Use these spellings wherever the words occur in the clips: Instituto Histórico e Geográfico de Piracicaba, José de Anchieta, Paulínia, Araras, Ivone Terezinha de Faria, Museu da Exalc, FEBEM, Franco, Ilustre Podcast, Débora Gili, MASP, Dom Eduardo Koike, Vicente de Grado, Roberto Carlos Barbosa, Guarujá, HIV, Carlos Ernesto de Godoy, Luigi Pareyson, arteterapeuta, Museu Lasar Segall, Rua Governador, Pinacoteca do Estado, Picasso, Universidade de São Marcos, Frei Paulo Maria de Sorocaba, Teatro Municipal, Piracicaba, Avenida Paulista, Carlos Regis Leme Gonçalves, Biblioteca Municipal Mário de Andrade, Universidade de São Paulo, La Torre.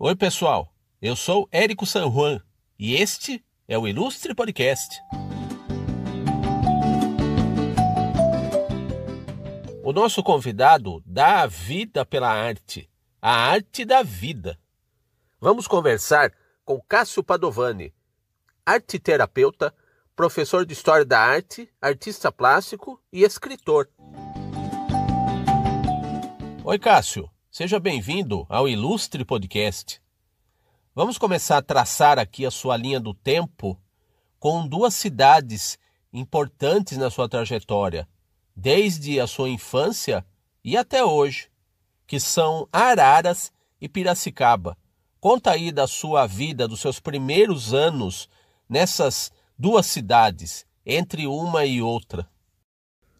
Oi pessoal, eu sou Érico San Juan e este é o Ilustre Podcast. O nosso convidado dá a vida pela arte, a arte da vida. Vamos conversar com Cássio Padovani, arteterapeuta, professor de História da Arte, artista plástico e escritor. Oi Cássio. Seja bem-vindo ao Ilustre Podcast. Vamos começar a traçar aqui a sua linha do tempo com duas cidades importantes na sua trajetória, desde a sua infância e até hoje, que são Araras e Piracicaba. Conta aí da sua vida, dos seus primeiros anos nessas duas cidades, entre uma e outra.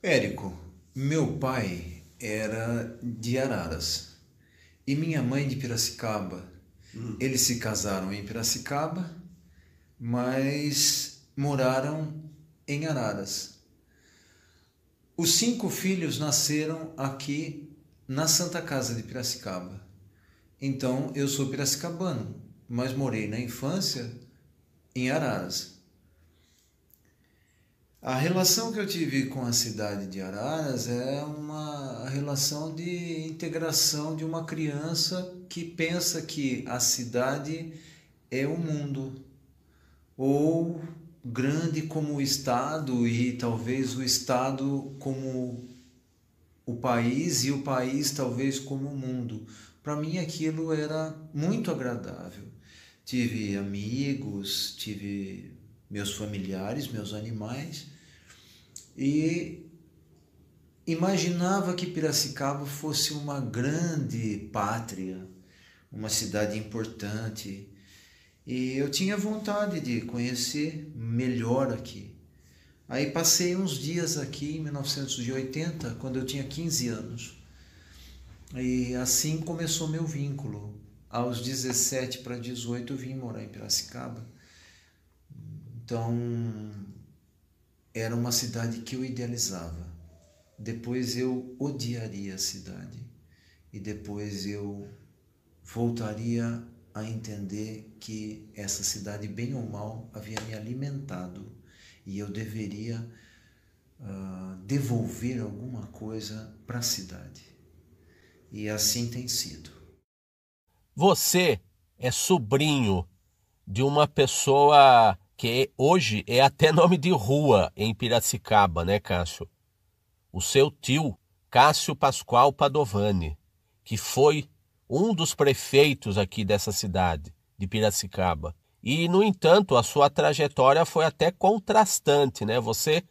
Érico, meu pai era de Araras e minha mãe de Piracicaba. Eles se casaram em Piracicaba, mas moraram em Araras. Os 5 filhos nasceram aqui na Santa Casa de Piracicaba. Então, eu sou piracicabano, mas morei na infância em Araras. A relação que eu tive com a cidade de Araras é uma relação de integração de uma criança que pensa que a cidade é o mundo, ou grande como o estado, e talvez o estado como o país, e o país talvez como o mundo. Para mim aquilo era muito agradável. Tive amigos, tive meus familiares, meus animais, e imaginava que Piracicaba fosse uma grande pátria, uma cidade importante, e eu tinha vontade de conhecer melhor aqui. Aí passei uns dias aqui em 1980, quando eu tinha 15 anos, e assim começou meu vínculo. Aos 17 para 18 eu vim morar em Piracicaba. Então, era uma cidade que eu idealizava. Depois eu odiaria a cidade. E depois eu voltaria a entender que essa cidade, bem ou mal, havia me alimentado. E eu deveria devolver alguma coisa para a cidade. E assim tem sido. Você é sobrinho de uma pessoa que hoje é até nome de rua em Piracicaba, né, Cássio? O seu tio, Cássio Pascoal Padovani, que foi um dos prefeitos aqui dessa cidade, de Piracicaba. E, no entanto, a sua trajetória foi até contrastante, né? Você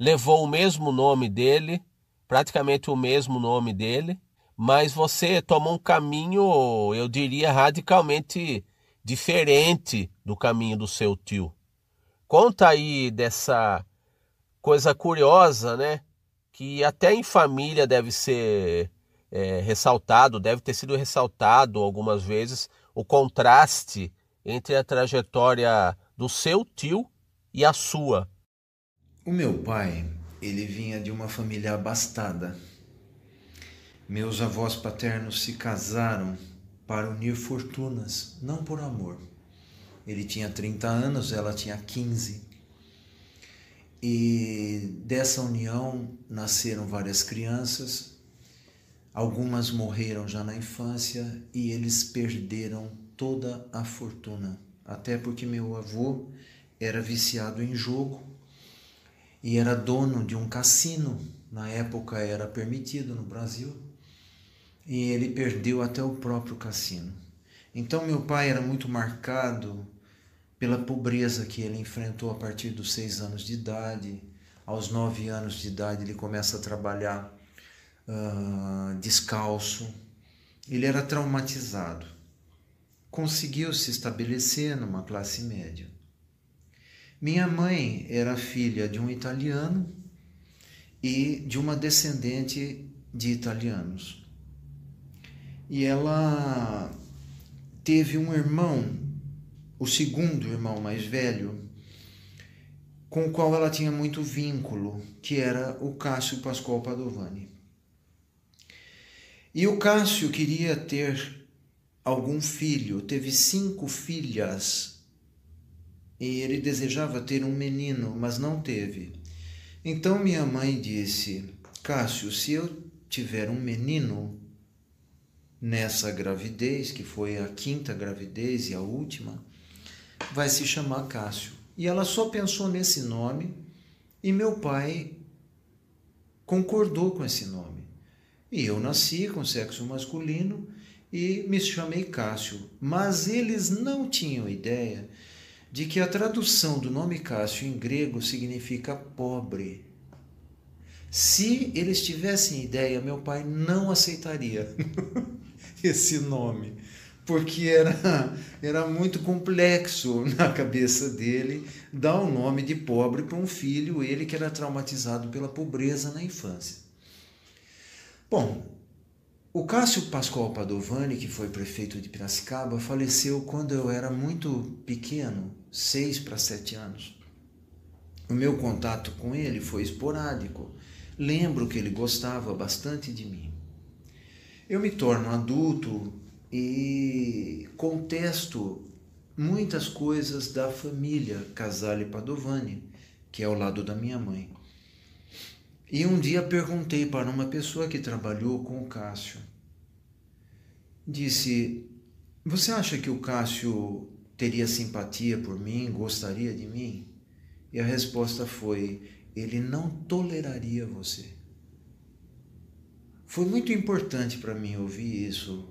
levou o mesmo nome dele, praticamente o mesmo nome dele, mas você tomou um caminho, eu diria, radicalmente diferente do caminho do seu tio. Conta aí dessa coisa curiosa, né? Que até em família deve ser ressaltado, deve ter sido ressaltado algumas vezes, o contraste entre a trajetória do seu tio e a sua. O meu pai, ele vinha de uma família abastada. Meus avós paternos se casaram para unir fortunas, não por amor. Ele tinha 30 anos, ela tinha 15. E dessa união nasceram várias crianças. Algumas morreram já na infância e eles perderam toda a fortuna. Até porque meu avô era viciado em jogo e era dono de um cassino. Na época era permitido no Brasil. E ele perdeu até o próprio cassino. Então meu pai era muito marcado pela pobreza que ele enfrentou a partir dos 6 anos de idade. Aos 9 anos de idade ele começa a trabalhar descalço. Ele era traumatizado. Conseguiu se estabelecer numa classe média. Minha mãe era filha de um italiano e de uma descendente de italianos. E ela teve um irmão, o segundo irmão mais velho, com o qual ela tinha muito vínculo, que era o Cássio Pascoal Padovani. E o Cássio queria ter algum filho, teve 5 filhas e ele desejava ter um menino, mas não teve. Então minha mãe disse: Cássio, se eu tiver um menino nessa gravidez, que foi a 5ª gravidez e a última, vai se chamar Cássio. E ela só pensou nesse nome e meu pai concordou com esse nome. E eu nasci com sexo masculino e me chamei Cássio. Mas eles não tinham ideia de que a tradução do nome Cássio em grego significa pobre. Se eles tivessem ideia, meu pai não aceitaria esse nome, porque era muito complexo na cabeça dele dar o nome de pobre para um filho, ele que era traumatizado pela pobreza na infância. Bom, o Cássio Pascoal Padovani, que foi prefeito de Piracicaba, faleceu quando eu era muito pequeno, 6 para 7 anos. O meu contato com ele foi esporádico. Lembro que ele gostava bastante de mim. Eu me torno adulto e contesto muitas coisas da família Casale Padovani, que é ao lado da minha mãe. E um dia perguntei para uma pessoa que trabalhou com o Cássio. Disse: você acha que o Cássio teria simpatia por mim, gostaria de mim? E a resposta foi: ele não toleraria você. Foi muito importante para mim ouvir isso.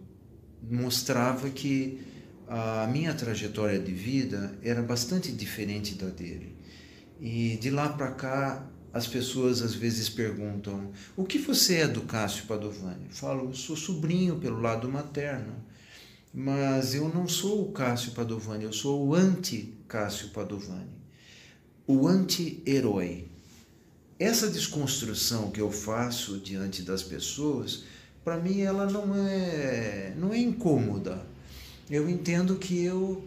Mostrava que a minha trajetória de vida era bastante diferente da dele. E de lá para cá, as pessoas às vezes perguntam: o que você é do Cássio Padovani? Eu falo: sou sobrinho pelo lado materno, mas eu não sou o Cássio Padovani, eu sou o anti-Cássio Padovani, o anti-herói. Essa desconstrução que eu faço diante das pessoas, para mim ela não é incômoda. Eu entendo que eu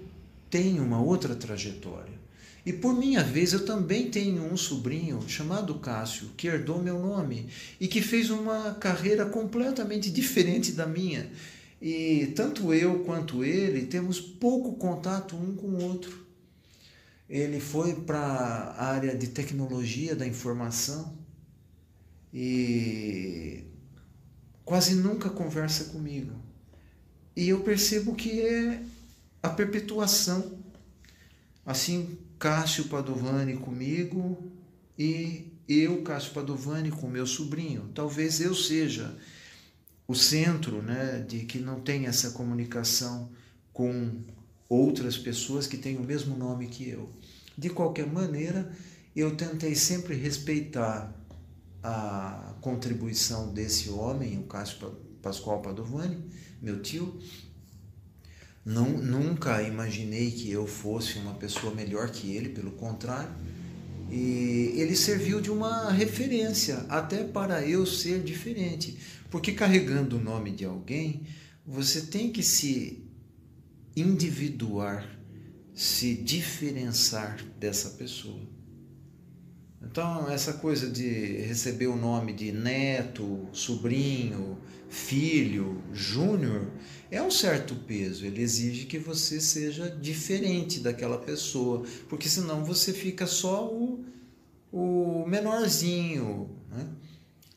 tenho uma outra trajetória. E por minha vez eu também tenho um sobrinho chamado Cássio, que herdou meu nome e que fez uma carreira completamente diferente da minha. E tanto eu quanto ele temos pouco contato um com o outro. Ele foi para a área de tecnologia da informação e quase nunca conversa comigo. E eu percebo que é a perpetuação. Assim, Cássio Padovani comigo e eu, Cássio Padovani, com meu sobrinho. Talvez eu seja o centro, né, de que não tem essa comunicação com outras pessoas que têm o mesmo nome que eu. De qualquer maneira, eu tentei sempre respeitar a contribuição desse homem, o Cássio Pascoal Padovani, meu tio. Nunca imaginei que eu fosse uma pessoa melhor que ele, pelo contrário. E ele serviu de uma referência, até para eu ser diferente. Porque carregando o nome de alguém, você tem que se individuar, se diferenciar dessa pessoa. Então, essa coisa de receber o nome de neto, sobrinho, filho, júnior, é um certo peso. Ele exige que você seja diferente daquela pessoa, porque senão você fica só o menorzinho, né?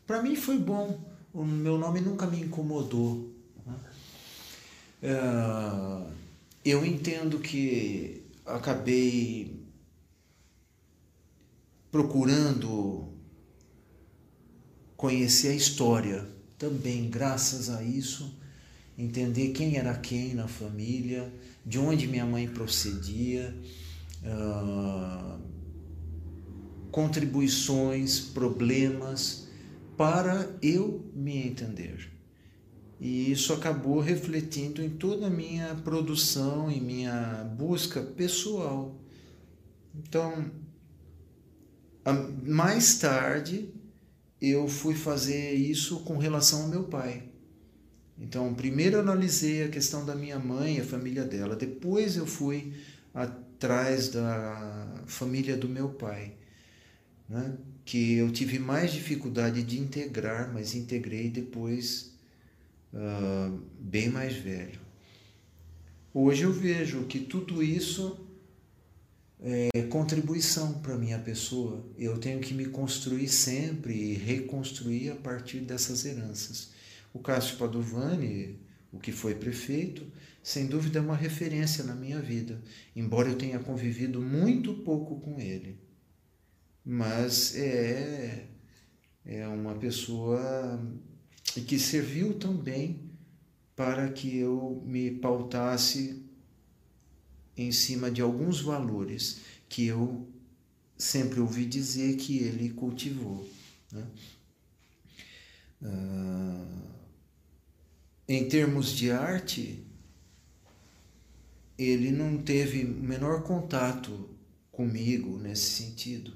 Para mim foi bom, o meu nome nunca me incomodou, né? Eu entendo que acabei procurando conhecer a história também, graças a isso, entender quem era quem na família, de onde minha mãe procedia, contribuições, problemas, para eu me entender. E isso acabou refletindo em toda a minha produção, em minha busca pessoal. Então, mais tarde, eu fui fazer isso com relação ao meu pai. Então, primeiro eu analisei a questão da minha mãe, a família dela. Depois eu fui atrás da família do meu pai, né? Que eu tive mais dificuldade de integrar, mas integrei depois, bem mais velho. Hoje eu vejo que tudo isso é contribuição para a minha pessoa. Eu tenho que me construir sempre e reconstruir a partir dessas heranças. O Cássio Padovani, o que foi prefeito, sem dúvida é uma referência na minha vida, embora eu tenha convivido muito pouco com ele. Mas é uma pessoa que serviu também para que eu me pautasse em cima de alguns valores que eu sempre ouvi dizer que ele cultivou, né? Em termos de arte, ele não teve o menor contato comigo nesse sentido.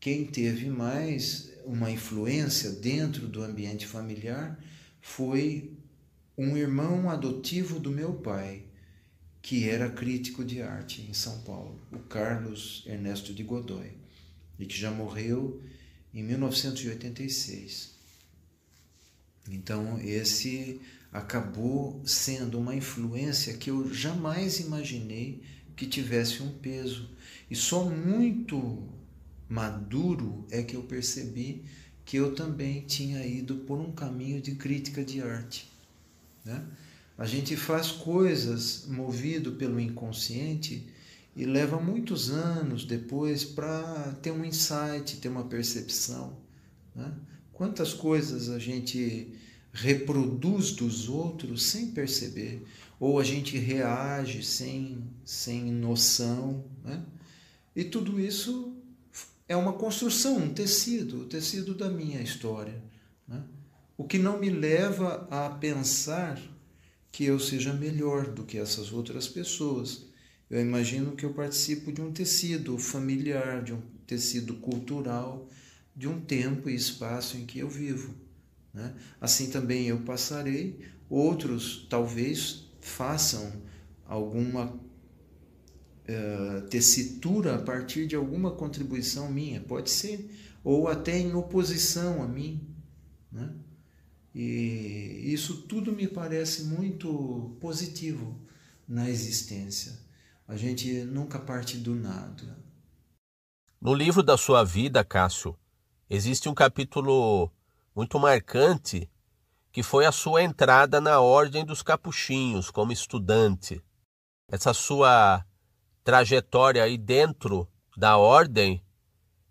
Quem teve mais uma influência dentro do ambiente familiar foi um irmão adotivo do meu pai, que era crítico de arte em São Paulo, o Carlos Ernesto de Godoy, e que já morreu em 1986. Então, esse acabou sendo uma influência que eu jamais imaginei que tivesse um peso. E só muito maduro é que eu percebi que eu também tinha ido por um caminho de crítica de arte, né? A gente faz coisas movido pelo inconsciente e leva muitos anos depois para ter um insight, ter uma percepção, né? Quantas coisas a gente reproduz dos outros sem perceber, ou a gente reage sem noção, né? E tudo isso é uma construção, um tecido, o tecido da minha história, né? O que não me leva a pensar que eu seja melhor do que essas outras pessoas. Eu imagino que eu participo de um tecido familiar, de um tecido cultural, de um tempo e espaço em que eu vivo, né? Assim também eu passarei, outros talvez façam alguma tessitura a partir de alguma contribuição minha, pode ser, ou até em oposição a mim, né? E isso tudo me parece muito positivo na existência. A gente nunca parte do nada. No livro da sua vida, Cássio, existe um capítulo muito marcante que foi a sua entrada na Ordem dos Capuchinhos como estudante. Essa sua trajetória aí dentro da Ordem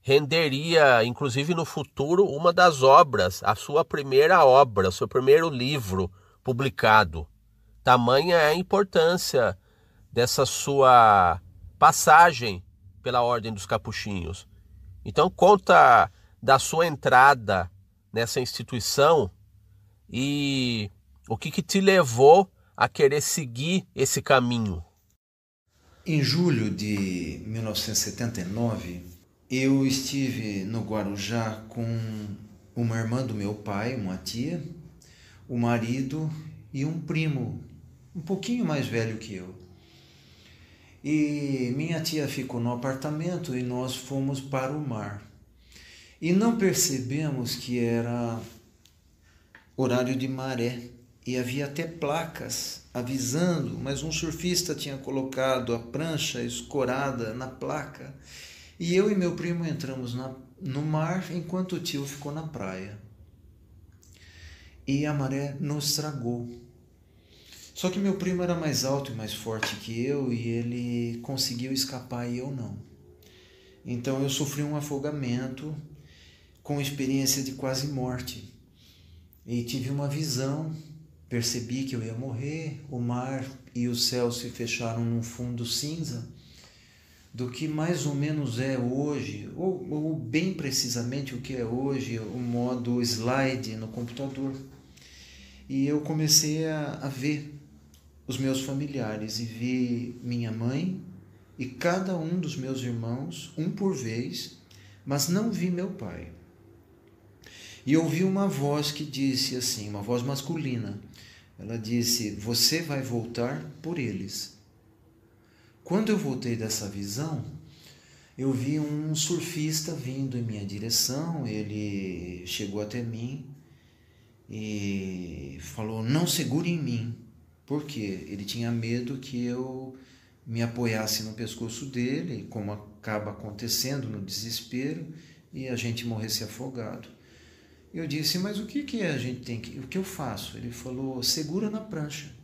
renderia, inclusive no futuro, uma das obras, a sua primeira obra, seu primeiro livro publicado. Tamanha é a importância dessa sua passagem pela Ordem dos Capuchinhos. Então conta da sua entrada nessa instituição e o que te levou a querer seguir esse caminho. Em julho de 1979... eu estive no Guarujá com uma irmã do meu pai, uma tia, o marido e um primo, um pouquinho mais velho que eu. E minha tia ficou no apartamento e nós fomos para o mar. E não percebemos que era horário de maré e havia até placas avisando, mas um surfista tinha colocado a prancha escorada na placa. E eu e meu primo entramos no mar enquanto o tio ficou na praia. E a maré nos tragou. Só que meu primo era mais alto e mais forte que eu e ele conseguiu escapar e eu não. Então eu sofri um afogamento com experiência de quase morte. E tive uma visão, percebi que eu ia morrer, o mar e o céu se fecharam num fundo cinza, do que mais ou menos é hoje, ou bem precisamente o que é hoje, o modo slide no computador. E eu comecei a ver os meus familiares e vi minha mãe e cada um dos meus irmãos, um por vez, mas não vi meu pai. E ouvi uma voz que disse assim, uma voz masculina, ela disse, você vai voltar por eles. Quando eu voltei dessa visão, eu vi um surfista vindo em minha direção, ele chegou até mim e falou, não segure em mim, Por quê? Ele tinha medo que eu me apoiasse no pescoço dele, como acaba acontecendo no desespero, e a gente morresse afogado. Eu disse, mas o que que a gente tem que... O que eu faço? Ele falou, segura na prancha.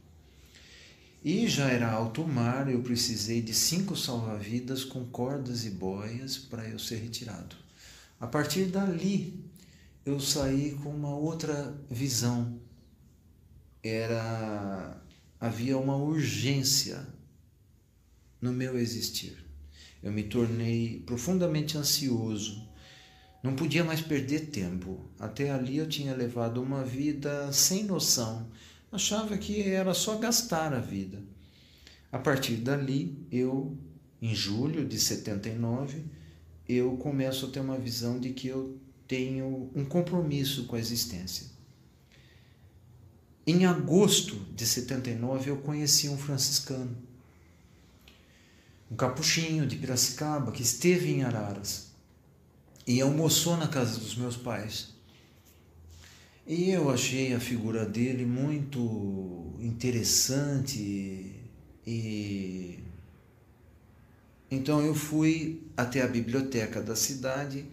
E já era alto mar, eu precisei de 5 salva-vidas com cordas e boias para eu ser retirado. A partir dali, eu saí com uma outra visão. Havia uma urgência no meu existir. Eu me tornei profundamente ansioso. Não podia mais perder tempo. Até ali eu tinha levado uma vida sem noção. Achava que era só gastar a vida. A partir dali, eu, em julho de 79, eu começo a ter uma visão de que eu tenho um compromisso com a existência. Em agosto de 79, eu conheci um franciscano, um capuchinho de Piracicaba, que esteve em Araras e almoçou na casa dos meus pais. E eu achei a figura dele muito interessante. E então eu fui até a biblioteca da cidade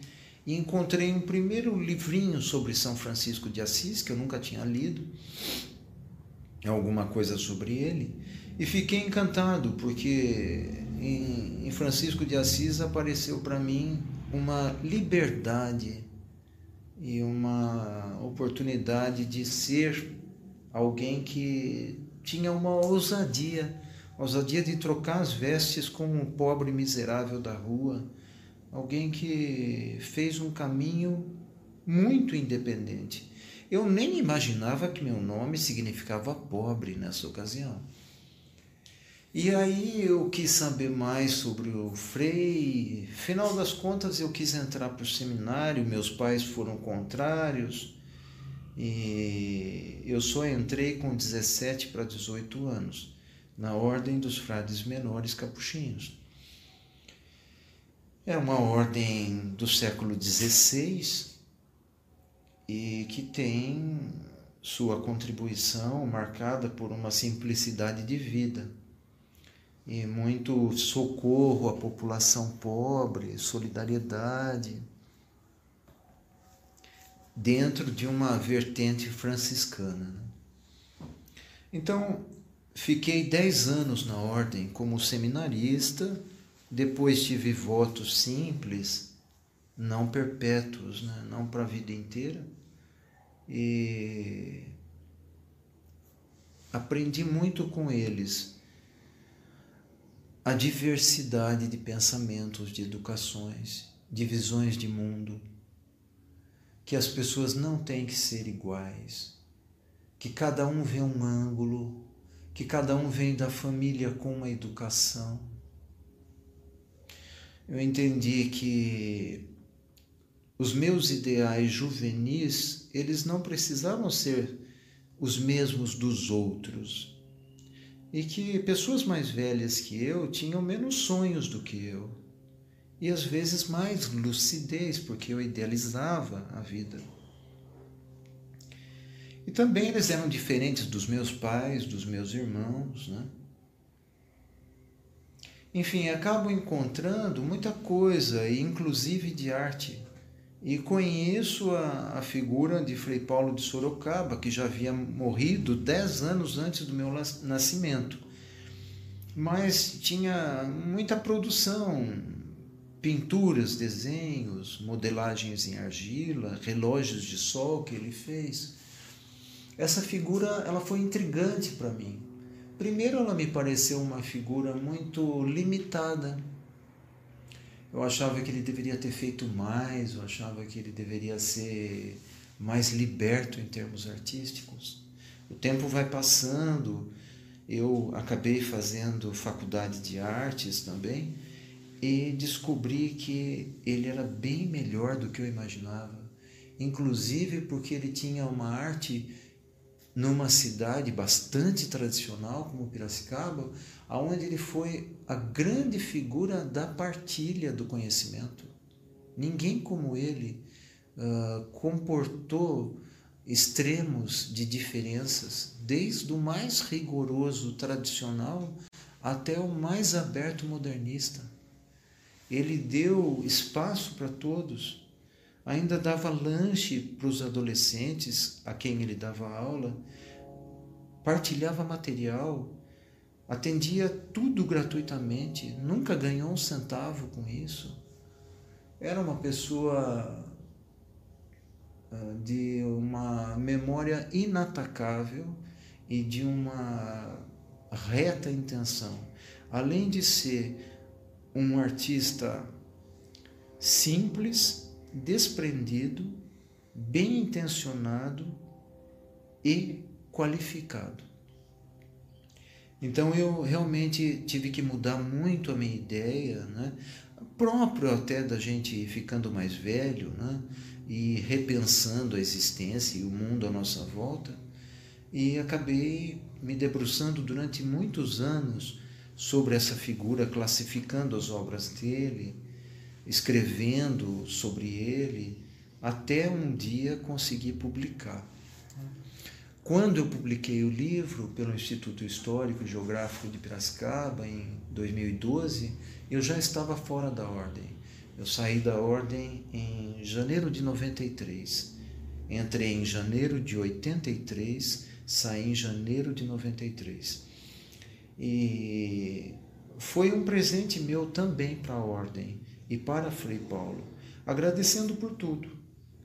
e encontrei um primeiro livrinho sobre São Francisco de Assis, que eu nunca tinha lido, alguma coisa sobre ele, e fiquei encantado, porque em Francisco de Assis apareceu para mim uma liberdade e uma oportunidade de ser alguém que tinha uma ousadia de trocar as vestes com um pobre miserável da rua, alguém que fez um caminho muito independente. Eu nem imaginava que meu nome significava pobre nessa ocasião. E aí eu quis saber mais sobre o Frei. Final das contas, eu quis entrar para o seminário, meus pais foram contrários, e eu só entrei com 17 para 18 anos, na Ordem dos Frades Menores Capuchinhos. É uma ordem do século XVI e que tem sua contribuição marcada por uma simplicidade de vida e muito socorro à população pobre, solidariedade, dentro de uma vertente franciscana. Então, fiquei 10 anos na ordem como seminarista. Depois tive votos simples, não perpétuos, né? Não para a vida inteira. E aprendi muito com eles. A diversidade de pensamentos, de educações, de visões de mundo. Que as pessoas não têm que ser iguais. Que cada um vê um ângulo. Que cada um vem da família com uma educação. Eu entendi que os meus ideais juvenis, eles não precisavam ser os mesmos dos outros. E que pessoas mais velhas que eu tinham menos sonhos do que eu. E às vezes mais lucidez, porque eu idealizava a vida. E também eles eram diferentes dos meus pais, dos meus irmãos, né? Enfim, acabo encontrando muita coisa, inclusive de arte. E conheço a figura de Frei Paulo de Sorocaba, que já havia morrido 10 anos antes do meu nascimento. Mas tinha muita produção, pinturas, desenhos, modelagens em argila, relógios de sol que ele fez. Essa figura, ela foi intrigante para mim. Primeiro, ela me pareceu uma figura muito limitada. Eu achava que ele deveria ter feito mais, eu achava que ele deveria ser mais liberto em termos artísticos. O tempo vai passando, eu acabei fazendo faculdade de artes também e descobri que ele era bem melhor do que eu imaginava, inclusive porque ele tinha uma arte numa cidade bastante tradicional como Piracicaba, onde ele foi a grande figura da partilha do conhecimento. Ninguém como ele comportou extremos de diferenças, desde o mais rigoroso tradicional até o mais aberto modernista. Ele deu espaço para todos, ainda dava lanche para os adolescentes a quem ele dava aula, partilhava material, atendia tudo gratuitamente, nunca ganhou um centavo com isso. Era uma pessoa de uma memória inatacável e de uma reta intenção. Além de ser um artista simples, desprendido, bem intencionado e qualificado. Então eu realmente tive que mudar muito a minha ideia, né? Próprio até da gente ficando mais velho, né? E repensando a existência e o mundo à nossa volta, e acabei me debruçando durante muitos anos sobre essa figura, classificando as obras dele, escrevendo sobre ele, até um dia conseguir publicar. Quando eu publiquei o livro pelo Instituto Histórico e Geográfico de Piracicaba, em 2012, eu já estava fora da ordem. Eu saí da ordem em janeiro de 93. Entrei em janeiro de 83, saí em janeiro de 93. E foi um presente meu também para a ordem e para Frei Paulo, agradecendo por tudo.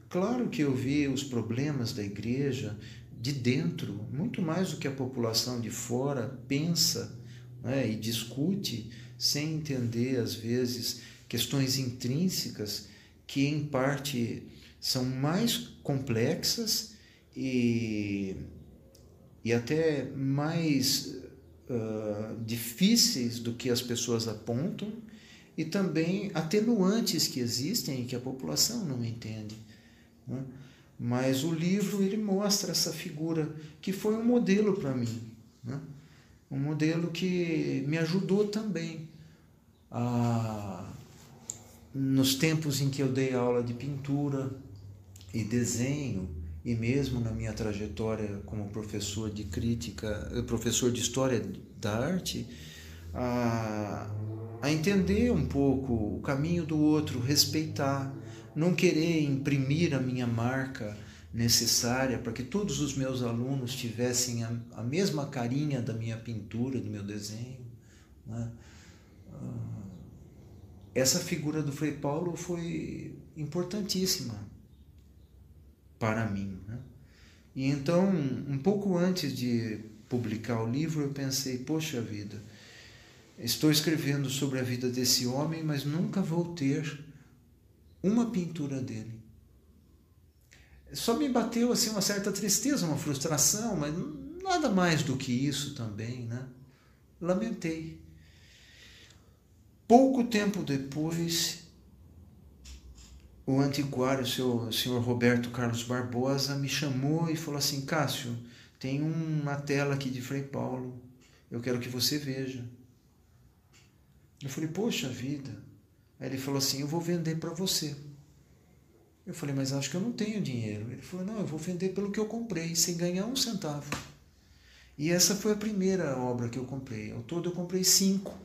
Claro que eu vi os problemas da igreja de dentro, muito mais do que a população de fora pensa, né, e discute, sem entender, às vezes, questões intrínsecas que, em parte, são mais complexas e até mais difíceis do que as pessoas apontam, e também atenuantes que existem e que a população não entende, né? Mas o livro ele mostra essa figura que foi um modelo para mim, né? Um modelo que me ajudou também a, nos tempos em que eu dei aula de pintura e desenho, e mesmo na minha trajetória como professor de crítica, professor de história da arte, a entender um pouco o caminho do outro, respeitar, não querer imprimir a minha marca necessária para que todos os meus alunos tivessem a mesma carinha da minha pintura, do meu desenho, né? Essa figura do Frei Paulo foi importantíssima para mim, né? E então, um pouco antes de publicar o livro, eu pensei, poxa vida, estou escrevendo sobre a vida desse homem, mas nunca vou ter uma pintura dele. Só me bateu assim uma certa tristeza, uma frustração, mas nada mais do que isso também, né? Lamentei. Pouco tempo depois, o antiquário, o senhor Roberto Carlos Barbosa, me chamou e falou assim, Cássio, tem uma tela aqui de Frei Paulo, eu quero que você veja. Eu falei, poxa vida. Aí ele falou assim, eu vou vender para você. Eu falei, mas acho que eu não tenho dinheiro. Ele falou, não, eu vou vender pelo que eu comprei, sem ganhar um centavo. E essa foi a primeira obra que eu comprei. Ao todo eu comprei 5.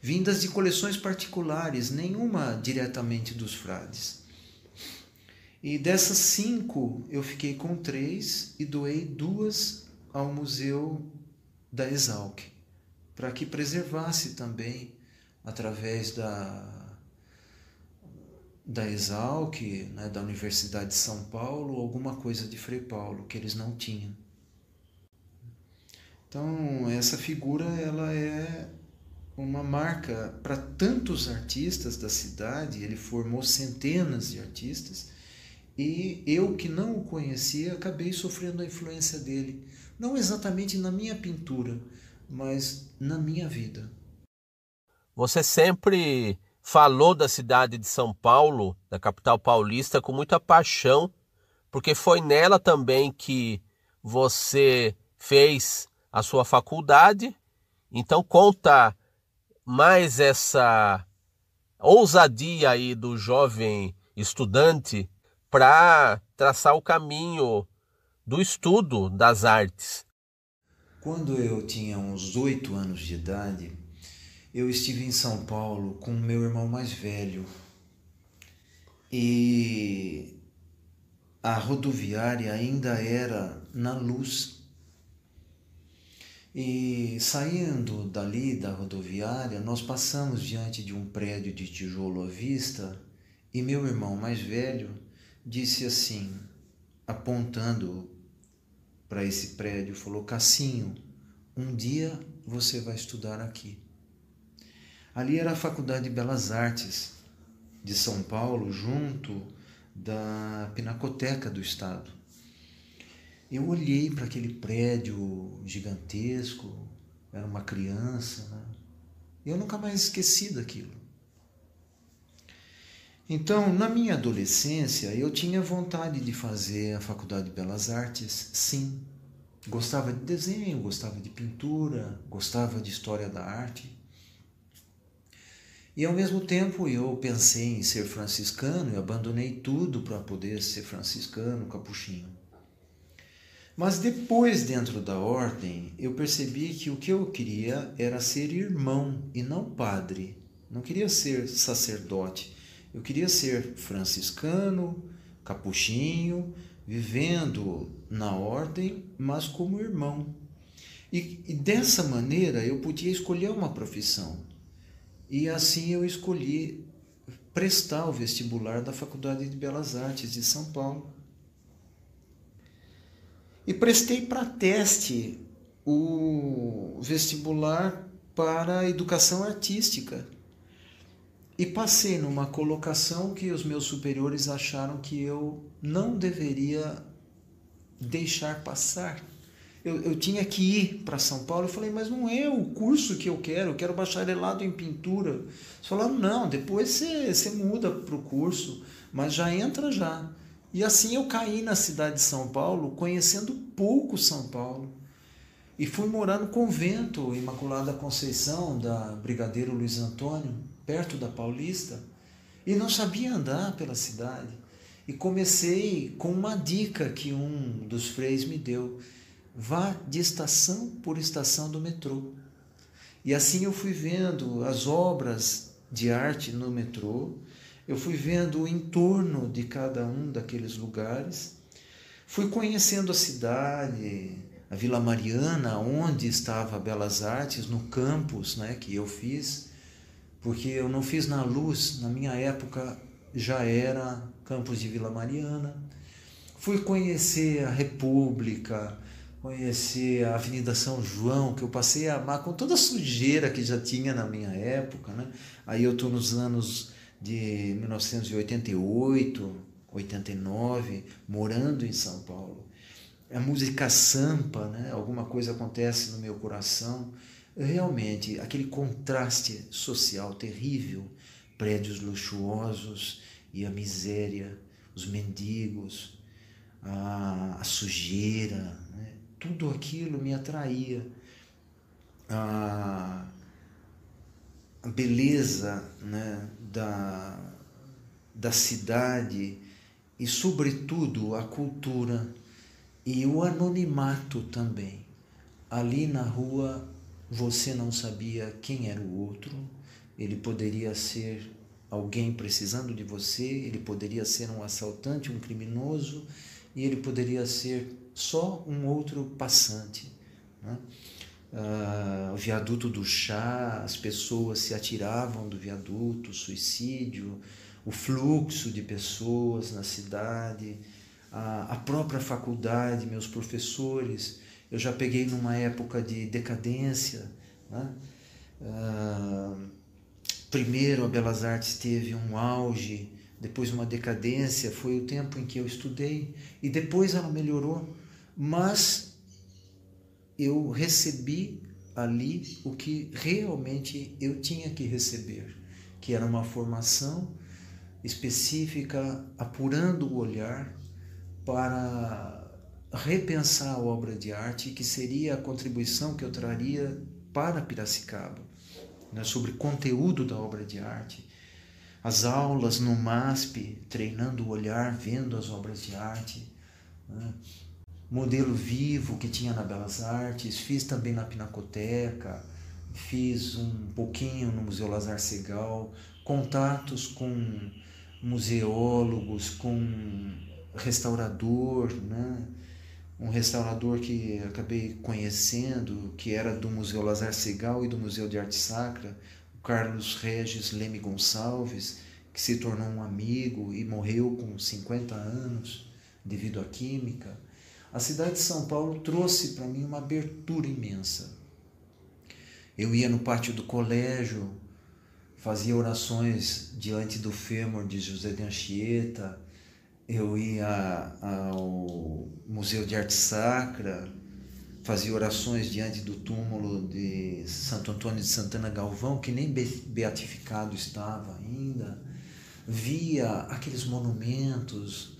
Vindas de coleções particulares, nenhuma diretamente dos frades. E dessas 5, eu fiquei com 3 e doei 2 ao Museu da Exalc, para que preservasse também através da Exalc, né, da Universidade de São Paulo, alguma coisa de Frei Paulo, que eles não tinham. Então, essa figura ela é uma marca para tantos artistas da cidade, ele formou centenas de artistas, e eu que não o conhecia, acabei sofrendo a influência dele, não exatamente na minha pintura, mas na minha vida. Você sempre falou da cidade de São Paulo, da capital paulista, com muita paixão, porque foi nela também que você fez a sua faculdade. Então conta mais essa ousadia aí do jovem estudante para traçar o caminho do estudo das artes. Quando eu tinha uns 8 anos de idade, eu estive em São Paulo com o meu irmão mais velho. E a rodoviária ainda era na luz. E saindo dali da rodoviária, nós passamos diante de um prédio de tijolo à vista e meu irmão mais velho disse assim, apontando para esse prédio, falou: "Cassinho, um dia você vai estudar aqui." Ali era a Faculdade de Belas Artes de São Paulo, junto da Pinacoteca do Estado. Eu olhei para aquele prédio gigantesco, era uma criança, né? Eu nunca mais esqueci daquilo. Então, na minha adolescência, eu tinha vontade de fazer a Faculdade de Belas Artes, sim. Gostava de desenho, gostava de pintura, gostava de história da arte. E ao mesmo tempo eu pensei em ser franciscano e abandonei tudo para poder ser franciscano, capuchinho. Mas depois, dentro da ordem, eu percebi que o que eu queria era ser irmão e não padre. Não queria ser sacerdote. Eu queria ser franciscano, capuchinho, vivendo na ordem, mas como irmão. E dessa maneira eu podia escolher uma profissão. E assim eu escolhi prestar o vestibular da Faculdade de Belas Artes de São Paulo. E prestei para teste o vestibular para educação artística. E passei numa colocação que os meus superiores acharam que eu não deveria deixar passar. Eu tinha que ir para São Paulo. Eu falei: "Mas não é o curso que eu quero bacharelado em pintura." Eles falaram: "Não, depois você muda para o curso, mas já entra já." E assim eu caí na cidade de São Paulo, conhecendo pouco São Paulo. E fui morar no convento Imaculada Conceição, da Brigadeiro Luiz Antônio, perto da Paulista, e não sabia andar pela cidade. E comecei com uma dica que um dos freis me deu: vá de estação por estação do metrô. E assim eu fui vendo as obras de arte no metrô, eu fui vendo o entorno de cada um daqueles lugares, fui conhecendo a cidade, a Vila Mariana, onde estava Belas Artes, no campus, né, que eu fiz, porque eu não fiz na Luz, na minha época já era campus de Vila Mariana. Fui conhecer a República, conhecer a Avenida São João, que eu passei a amar com toda a sujeira que já tinha na minha época, né? Aí eu estou nos anos de 1988, 89, morando em São Paulo. A música sampa, né? Alguma coisa acontece no meu coração. Realmente, aquele contraste social terrível, prédios luxuosos e a miséria, os mendigos, a sujeira, né? Tudo aquilo me atraía, a beleza, né, da cidade e, sobretudo, a cultura e o anonimato também. Ali na rua você não sabia quem era o outro, ele poderia ser alguém precisando de você, ele poderia ser um assaltante, um criminoso, e ele poderia ser só um outro passante, né? O viaduto do chá, as pessoas se atiravam do viaduto, o suicídio, o fluxo de pessoas na cidade, a própria faculdade, meus professores. Eu já peguei numa época de decadência, né? Primeiro a Belas Artes teve um auge, depois uma decadência, foi o tempo em que eu estudei, e depois ela melhorou, mas eu recebi ali o que realmente eu tinha que receber, que era uma formação específica, apurando o olhar para repensar a obra de arte, que seria a contribuição que eu traria para Piracicaba, né, sobre conteúdo da obra de arte, as aulas no MASP, treinando o olhar, vendo as obras de arte, né? Modelo vivo que tinha na Belas Artes, fiz também na Pinacoteca, fiz um pouquinho no Museu Lasar Segall, contatos com museólogos, com restaurador, né? Um restaurador que acabei conhecendo, que era do Museu Lasar Segall e do Museu de Arte Sacra, o Carlos Regis Leme Gonçalves, que se tornou um amigo e morreu com 50 anos devido à química. A cidade de São Paulo trouxe para mim uma abertura imensa. Eu ia no pátio do colégio, fazia orações diante do fêmur de José de Anchieta, eu ia ao Museu de Arte Sacra, fazia orações diante do túmulo de Santo Antônio de Santana Galvão, que nem beatificado estava ainda, via aqueles monumentos,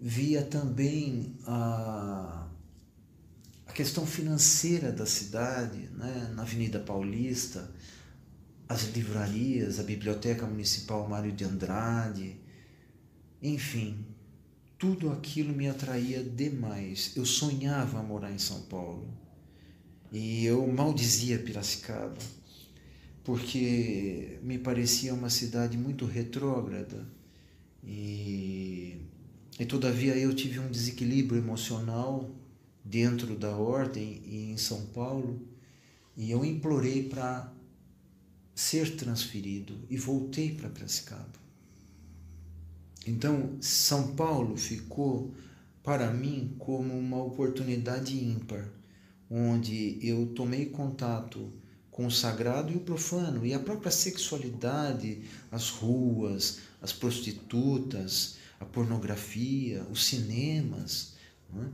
via também a questão financeira da cidade, né? Na Avenida Paulista, as livrarias, a Biblioteca Municipal Mário de Andrade, enfim, tudo aquilo me atraía demais. Eu sonhava morar em São Paulo e eu maldizia Piracicaba, porque me parecia uma cidade muito retrógrada e todavia eu tive um desequilíbrio emocional dentro da Ordem e em São Paulo, e eu implorei para ser transferido e voltei para Piracicaba. Então, São Paulo ficou para mim como uma oportunidade ímpar, onde eu tomei contato com o sagrado e o profano, e a própria sexualidade, as ruas, as prostitutas, a pornografia, os cinemas, né?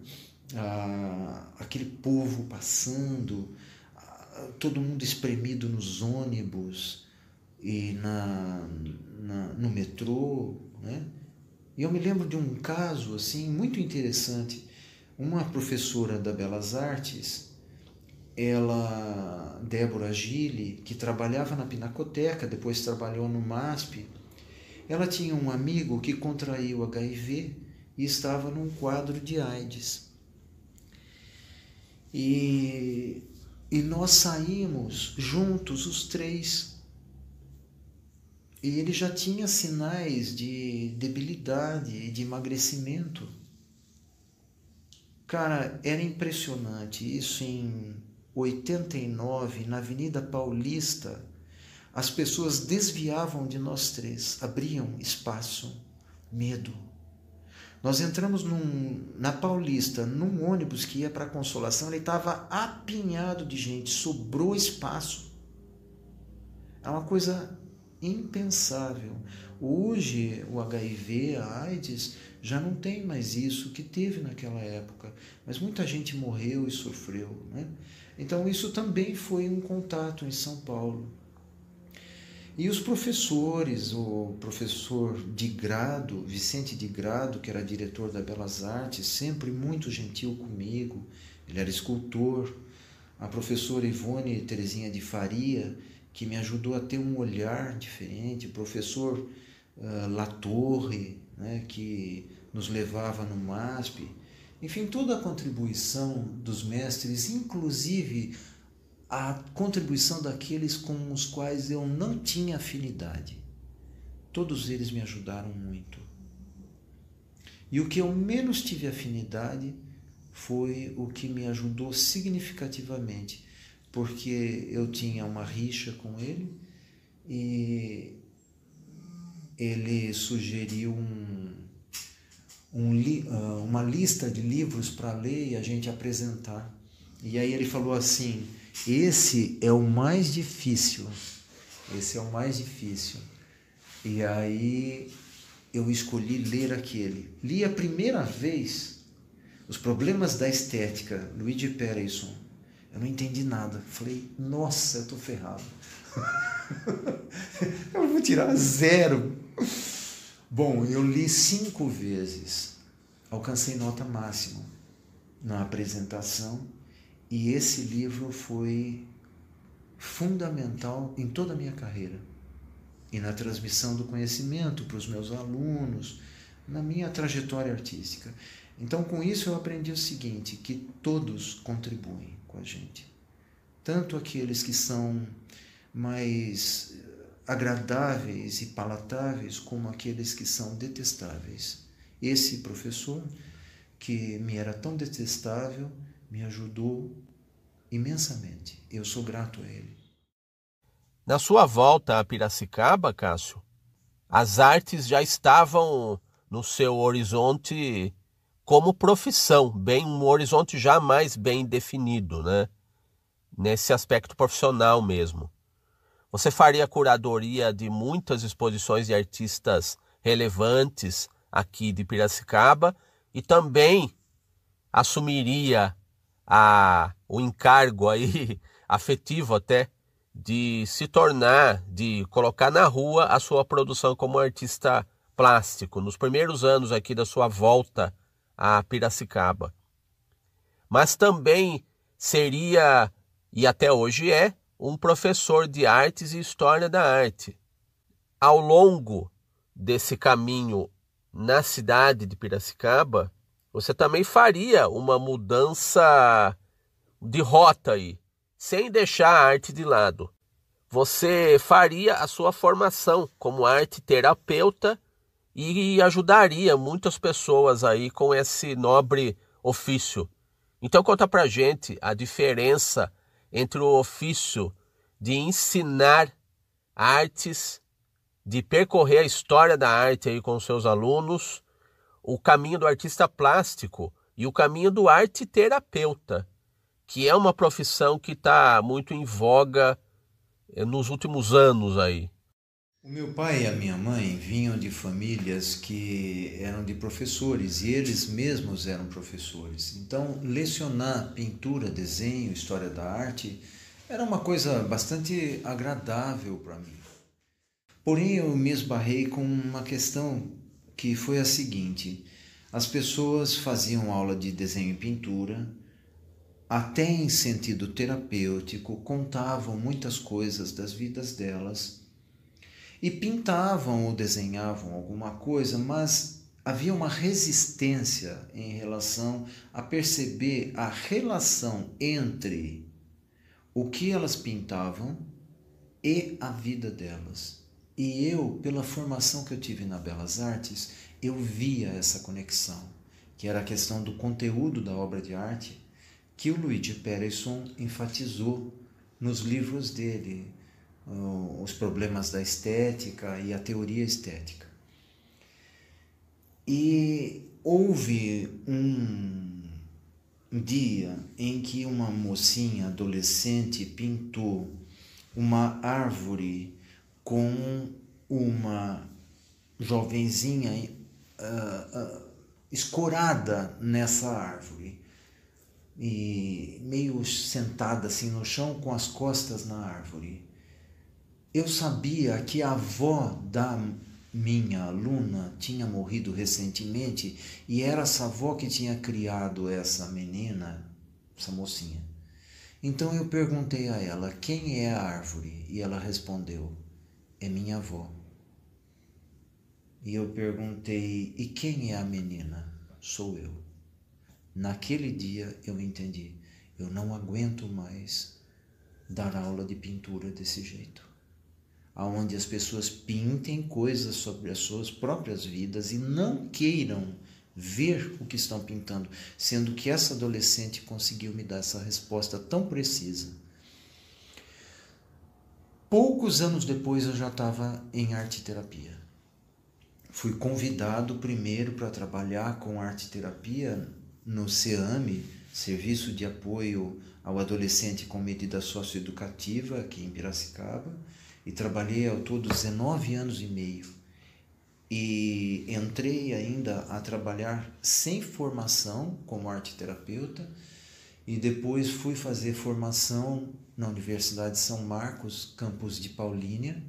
Aquele povo passando, todo mundo espremido nos ônibus e no metrô, né? E eu me lembro de um caso assim, muito interessante. Uma professora da Belas Artes, ela, Débora Gili, que trabalhava na Pinacoteca, depois trabalhou no MASP, ela tinha um amigo que contraiu HIV e estava num quadro de AIDS. E nós saímos juntos, os três. E ele já tinha sinais de debilidade e de emagrecimento. Cara, era impressionante. Isso em 89, na Avenida Paulista. As pessoas desviavam de nós três, abriam espaço, medo. Nós entramos na Paulista, num ônibus que ia para a Consolação, ele estava apinhado de gente, sobrou espaço. É uma coisa impensável. Hoje, o HIV, a AIDS, já não tem mais isso que teve naquela época, mas muita gente morreu e sofreu, né? Então, isso também foi um contato em São Paulo. E os professores, o professor de Grado, Vicente de Grado, que era diretor da Belas Artes, sempre muito gentil comigo, ele era escultor, a professora Ivone Terezinha de Faria, que me ajudou a ter um olhar diferente, o professor La Torre, né, que nos levava no MASP, enfim, toda a contribuição dos mestres, inclusive a contribuição daqueles com os quais eu não tinha afinidade. Todos eles me ajudaram muito. E o que eu menos tive afinidade foi o que me ajudou significativamente, porque eu tinha uma rixa com ele e ele sugeriu uma lista de livros para ler e a gente apresentar. E aí ele falou assim: esse é o mais difícil. E aí eu escolhi ler aquele. Li a primeira vez Os Problemas da Estética, Luigi Pareyson. Eu não entendi nada. Falei, nossa, eu tô ferrado. Eu vou tirar 0. Bom, eu li 5 vezes. Alcancei nota máxima na apresentação. E esse livro foi fundamental em toda a minha carreira, e na transmissão do conhecimento para os meus alunos, na minha trajetória artística. Então, com isso, eu aprendi o seguinte, que todos contribuem com a gente. Tanto aqueles que são mais agradáveis e palatáveis, como aqueles que são detestáveis. Esse professor, que me era tão detestável, me ajudou imensamente. Eu sou grato a ele. Na sua volta a Piracicaba, Cássio, as artes já estavam no seu horizonte como profissão, um horizonte já mais bem definido, né? Nesse aspecto profissional mesmo. Você faria curadoria de muitas exposições de artistas relevantes aqui de Piracicaba e também assumiria o encargo aí, afetivo até, de se tornar, de colocar na rua a sua produção como artista plástico, nos primeiros anos aqui da sua volta a Piracicaba. Mas também seria, e até hoje é, um professor de artes e história da arte. Ao longo desse caminho na cidade de Piracicaba, você também faria uma mudança de rota aí, sem deixar a arte de lado. Você faria a sua formação como arte terapeuta e ajudaria muitas pessoas aí com esse nobre ofício. Então conta pra gente a diferença entre o ofício de ensinar artes, de percorrer a história da arte aí com seus alunos, o caminho do artista plástico e o caminho do arte terapeuta, que é uma profissão que está muito em voga nos últimos anos aí. O meu pai e a minha mãe vinham de famílias que eram de professores e eles mesmos eram professores. Então, lecionar pintura, desenho, história da arte era uma coisa bastante agradável para mim. Porém, eu me esbarrei com uma questão que foi a seguinte: as pessoas faziam aula de desenho e pintura, até em sentido terapêutico, contavam muitas coisas das vidas delas, e pintavam ou desenhavam alguma coisa, mas havia uma resistência em relação a perceber a relação entre o que elas pintavam e a vida delas. E eu, pela formação que eu tive na Belas Artes, eu via essa conexão, que era a questão do conteúdo da obra de arte, que o Luigi Pareyson enfatizou nos livros dele, os problemas da estética e a teoria estética. E houve um dia em que uma mocinha adolescente pintou uma árvore com uma jovenzinha escorada nessa árvore e meio sentada assim no chão com as costas na árvore. Eu sabia que a avó da minha aluna tinha morrido recentemente e era essa avó que tinha criado essa menina, essa mocinha. Então eu perguntei a ela, quem é a árvore? E ela respondeu, é minha avó. E eu perguntei, e quem é a menina? Sou eu. Naquele dia eu entendi, eu não aguento mais dar aula de pintura desse jeito, onde as pessoas pintem coisas sobre as suas próprias vidas e não queiram ver o que estão pintando, sendo que essa adolescente conseguiu me dar essa resposta tão precisa. Poucos anos depois eu já estava em arte-terapia. Fui convidado primeiro para trabalhar com arte-terapia no SEAMI, Serviço de Apoio ao Adolescente com Medida Socioeducativa, aqui em Piracicaba, e trabalhei ao todo 19 anos e meio e entrei ainda a trabalhar sem formação como arteterapeuta e depois fui fazer formação na Universidade de São Marcos, campus de Paulínia,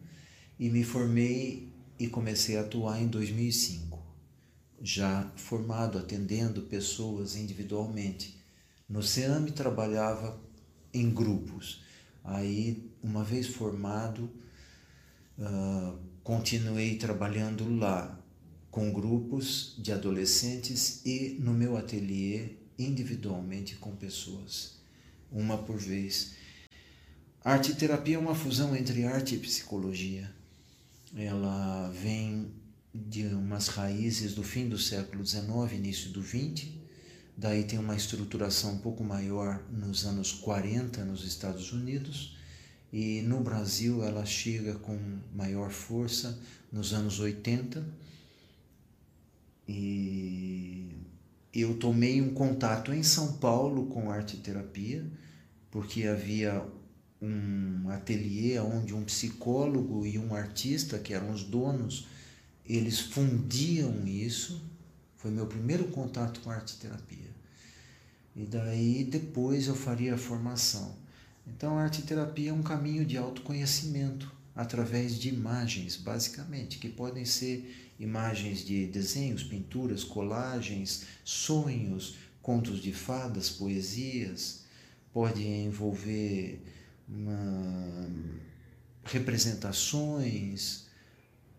e me formei e comecei a atuar em 2005, já formado, atendendo pessoas individualmente. No SEAMI trabalhava em grupos, aí uma vez formado continuei trabalhando lá com grupos de adolescentes e no meu ateliê individualmente com pessoas, uma por vez. Arte e terapia é uma fusão entre arte e psicologia. Ela vem de umas raízes do fim do século XIX, início do XX. Daí tem uma estruturação um pouco maior nos anos 40 nos Estados Unidos. E no Brasil ela chega com maior força nos anos 80. E eu tomei um contato em São Paulo com arte e terapia, porque havia um ateliê onde um psicólogo e um artista, que eram os donos, eles fundiam isso. Foi meu primeiro contato com arte e terapia. E daí depois eu faria a formação. Então a arte e terapia é um caminho de autoconhecimento através de imagens, basicamente, que podem ser imagens de desenhos, pinturas, colagens, sonhos, contos de fadas, poesias. Pode envolver representações,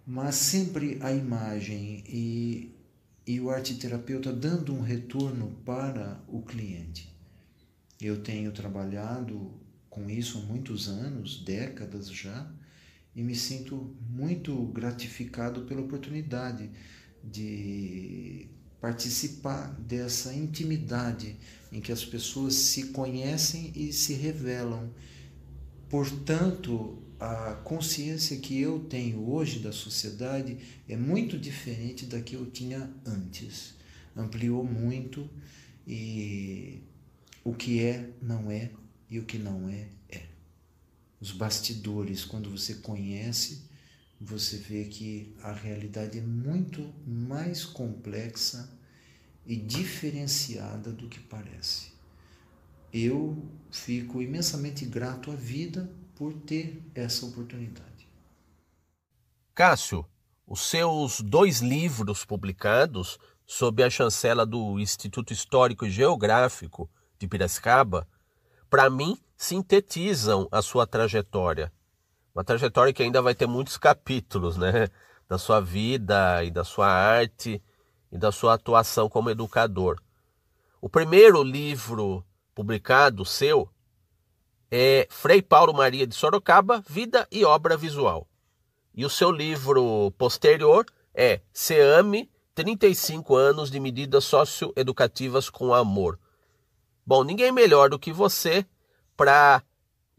mas sempre a imagem e o arteterapeuta dando um retorno para o cliente. Eu tenho trabalhado com isso há muitos anos, décadas já, e me sinto muito gratificado pela oportunidade de participar dessa intimidade em que as pessoas se conhecem e se revelam. Portanto, a consciência que eu tenho hoje da sociedade é muito diferente da que eu tinha antes. Ampliou muito, e o que é, não é, e o que não é, é. Os bastidores, quando você conhece, você vê que a realidade é muito mais complexa e diferenciada do que parece. Eu fico imensamente grato à vida por ter essa oportunidade. Cássio, os seus 2 livros publicados sob a chancela do Instituto Histórico e Geográfico de Piracicaba, para mim, sintetizam a sua trajetória. Uma trajetória que ainda vai ter muitos capítulos, né? Da sua vida e da sua arte e da sua atuação como educador. O primeiro livro publicado seu é Frei Paulo Maria de Sorocaba, Vida e Obra Visual. E o seu livro posterior é SEAMI, 35 anos de medidas socioeducativas com amor. Bom, ninguém melhor do que você para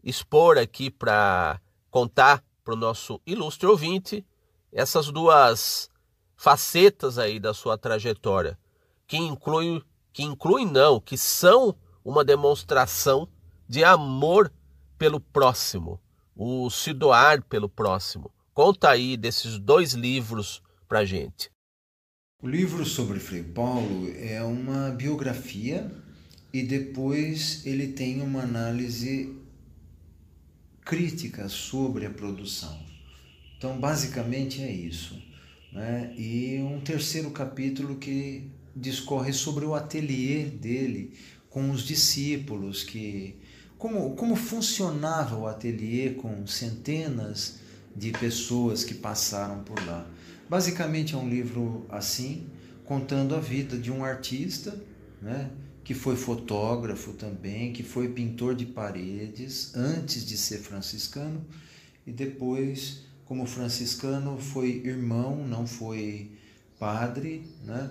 expor aqui, para contar para o nosso ilustre ouvinte essas 2 facetas aí da sua trajetória, que são uma demonstração de amor pelo próximo, o se doar pelo próximo. Conta aí desses 2 livros pra gente. O livro sobre Frei Paulo é uma biografia e depois ele tem uma análise crítica sobre a produção. Então, basicamente é isso, né? E um terceiro capítulo que discorre sobre o ateliê dele, com os discípulos, como funcionava o ateliê com centenas de pessoas que passaram por lá. Basicamente é um livro assim, contando a vida de um artista, né, que foi fotógrafo também, que foi pintor de paredes antes de ser franciscano, e depois, como franciscano, foi irmão, não foi padre, né?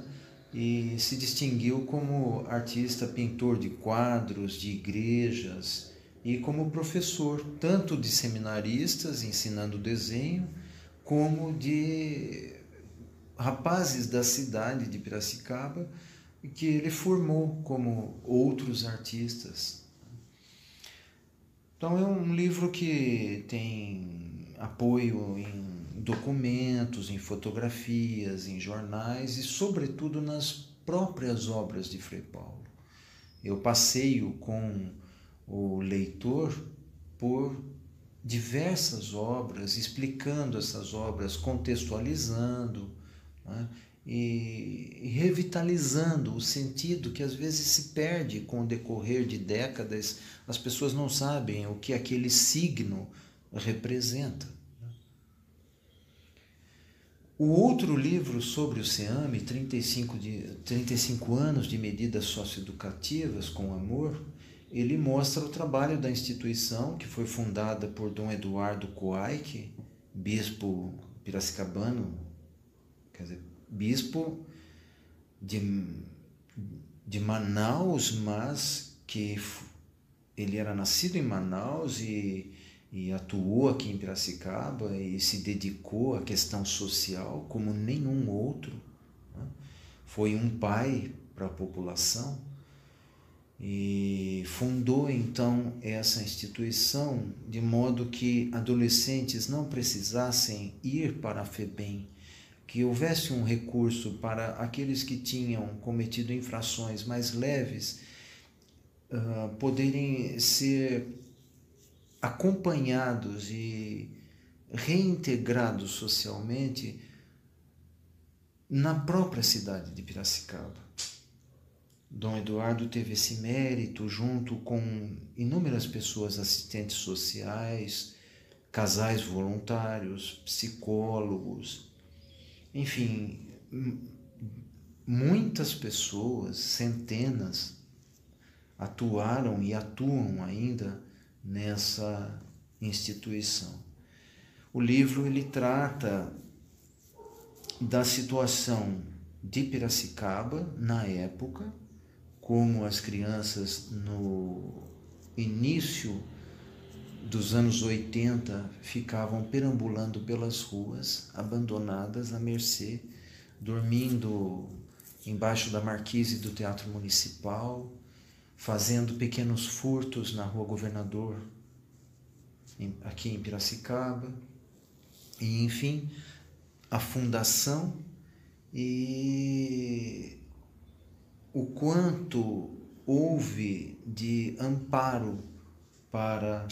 E se distinguiu como artista, pintor de quadros, de igrejas, e como professor, tanto de seminaristas, ensinando desenho, como de rapazes da cidade de Piracicaba, que ele formou como outros artistas. Então é um livro que tem apoio em documentos, em fotografias, em jornais e, sobretudo, nas próprias obras de Frei Paulo. Eu passeio com o leitor por diversas obras, explicando essas obras, contextualizando, né, e revitalizando o sentido que às vezes se perde com o decorrer de décadas. As pessoas não sabem o que aquele signo representa. O outro livro sobre o SEAMI, 35 anos de medidas socioeducativas com amor, ele mostra o trabalho da instituição, que foi fundada por Dom Eduardo Koike, bispo piracicabano, quer dizer, bispo de Manaus, mas que ele era nascido em Manaus e atuou aqui em Piracicaba e se dedicou à questão social como nenhum outro, né? Foi um pai para a população e fundou então essa instituição de modo que adolescentes não precisassem ir para a FEBEM, que houvesse um recurso para aqueles que tinham cometido infrações mais leves poderem ser acompanhados e reintegrados socialmente na própria cidade de Piracicaba. Dom Eduardo teve esse mérito junto com inúmeras pessoas, assistentes sociais, casais voluntários, psicólogos, enfim, muitas pessoas, centenas, atuaram e atuam ainda nessa instituição. O livro ele trata da situação de Piracicaba na época, como as crianças no início dos anos 80 ficavam perambulando pelas ruas, abandonadas à mercê, dormindo embaixo da marquise do Teatro Municipal, fazendo pequenos furtos na Rua Governador, aqui em Piracicaba, e enfim, a fundação e o quanto houve de amparo para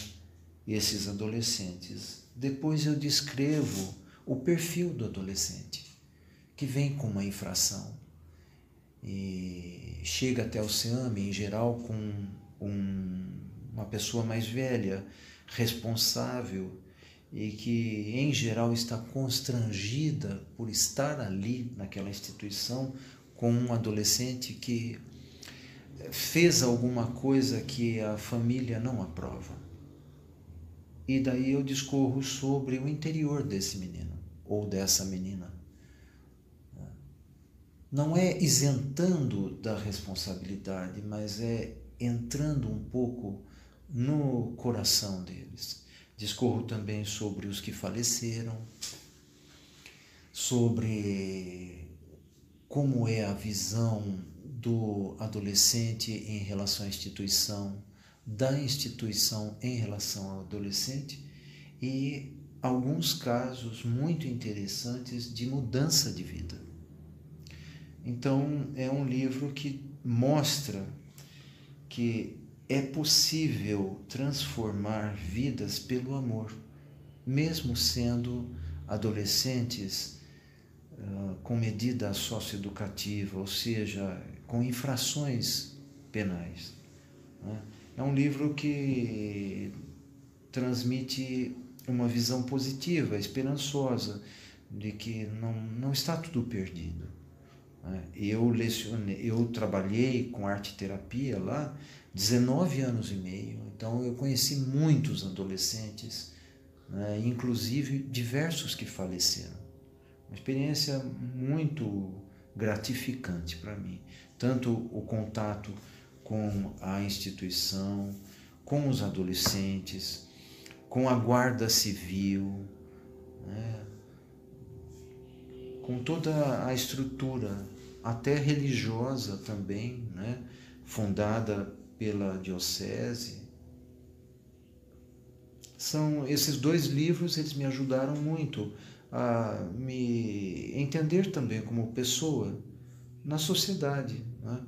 esses adolescentes. Depois eu descrevo o perfil do adolescente, que vem com uma infração e chega até o SEAMI, em geral, com uma pessoa mais velha, responsável, e que, em geral, está constrangida por estar ali, naquela instituição, com um adolescente que fez alguma coisa que a família não aprova. E daí eu discorro sobre o interior desse menino, ou dessa menina. Não é isentando da responsabilidade, mas é entrando um pouco no coração deles. Discorro também sobre os que faleceram, sobre como é a visão do adolescente em relação à instituição, da instituição em relação ao adolescente e alguns casos muito interessantes de mudança de vida. Então, é um livro que mostra que é possível transformar vidas pelo amor, mesmo sendo adolescentes com medida socioeducativa, ou seja, com infrações penais, né? É um livro que transmite uma visão positiva, esperançosa, de que não está tudo perdido. Eu trabalhei com arte-terapia lá 19 anos e meio, então eu conheci muitos adolescentes, né, inclusive diversos que faleceram. Uma experiência muito gratificante para mim, tanto o contato com a instituição, com os adolescentes, com a Guarda Civil, né, com toda a estrutura, até religiosa também, né, fundada pela diocese. São esses dois livros, eles me ajudaram muito a me entender também como pessoa na sociedade, né?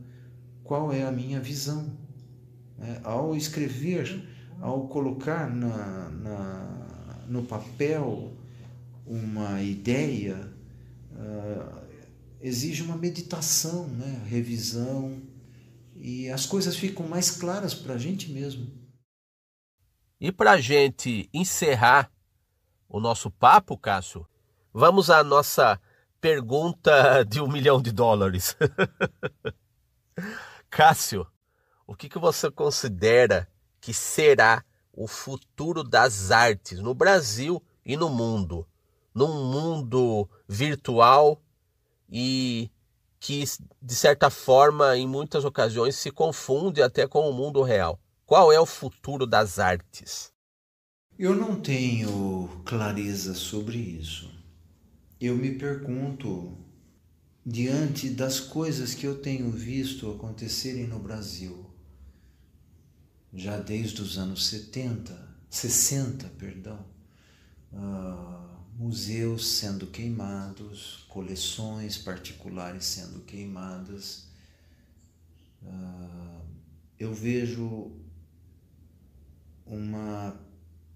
Qual é a minha visão, né? Ao escrever, ao colocar no papel uma ideia, exige uma meditação, né? Revisão. E as coisas ficam mais claras para a gente mesmo. E para a gente encerrar o nosso papo, Cássio, vamos à nossa Pergunta de $1 milhão. Cássio, o que você considera que será o futuro das artes no Brasil e no mundo? Num mundo virtual e que, de certa forma, em muitas ocasiões, se confunde até com o mundo real. Qual é o futuro das artes? Eu não tenho clareza sobre isso. Eu me pergunto, diante das coisas que eu tenho visto acontecerem no Brasil, já desde os anos 60, museus sendo queimados, coleções particulares sendo queimadas, eu vejo uma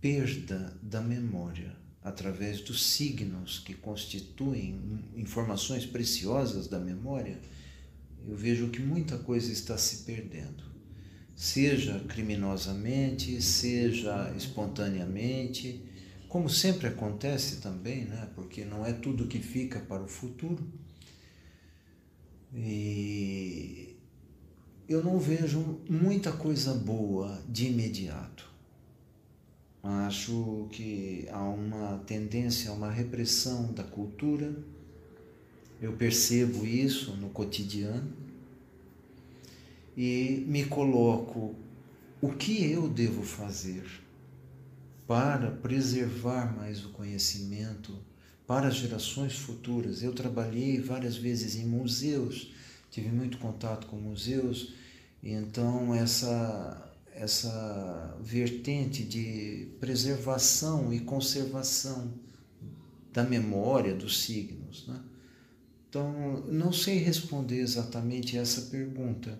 perda da memória através dos signos que constituem informações preciosas da memória. Eu vejo que muita coisa está se perdendo, seja criminosamente, seja espontaneamente, como sempre acontece também, né? Porque não é tudo que fica para o futuro. E eu não vejo muita coisa boa de imediato. Acho que há uma tendência, uma repressão da cultura. Eu percebo isso no cotidiano e me coloco: o que eu devo fazer para preservar mais o conhecimento para as gerações futuras? Eu trabalhei várias vezes em museus, tive muito contato com museus, e então essa vertente de preservação e conservação da memória dos signos, né? Então, não sei responder exatamente essa pergunta,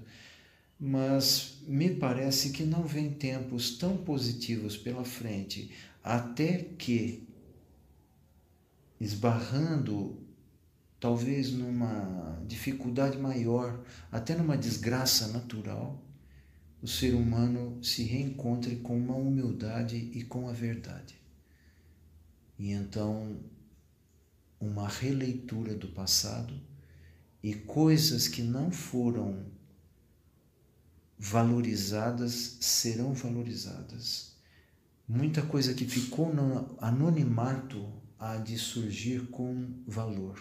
mas me parece que não vem tempos tão positivos pela frente, até que, esbarrando talvez numa dificuldade maior, até numa desgraça natural, o ser humano se reencontre com uma humildade e com a verdade. E então, uma releitura do passado e coisas que não foram valorizadas serão valorizadas. Muita coisa que ficou no anonimato há de surgir com valor.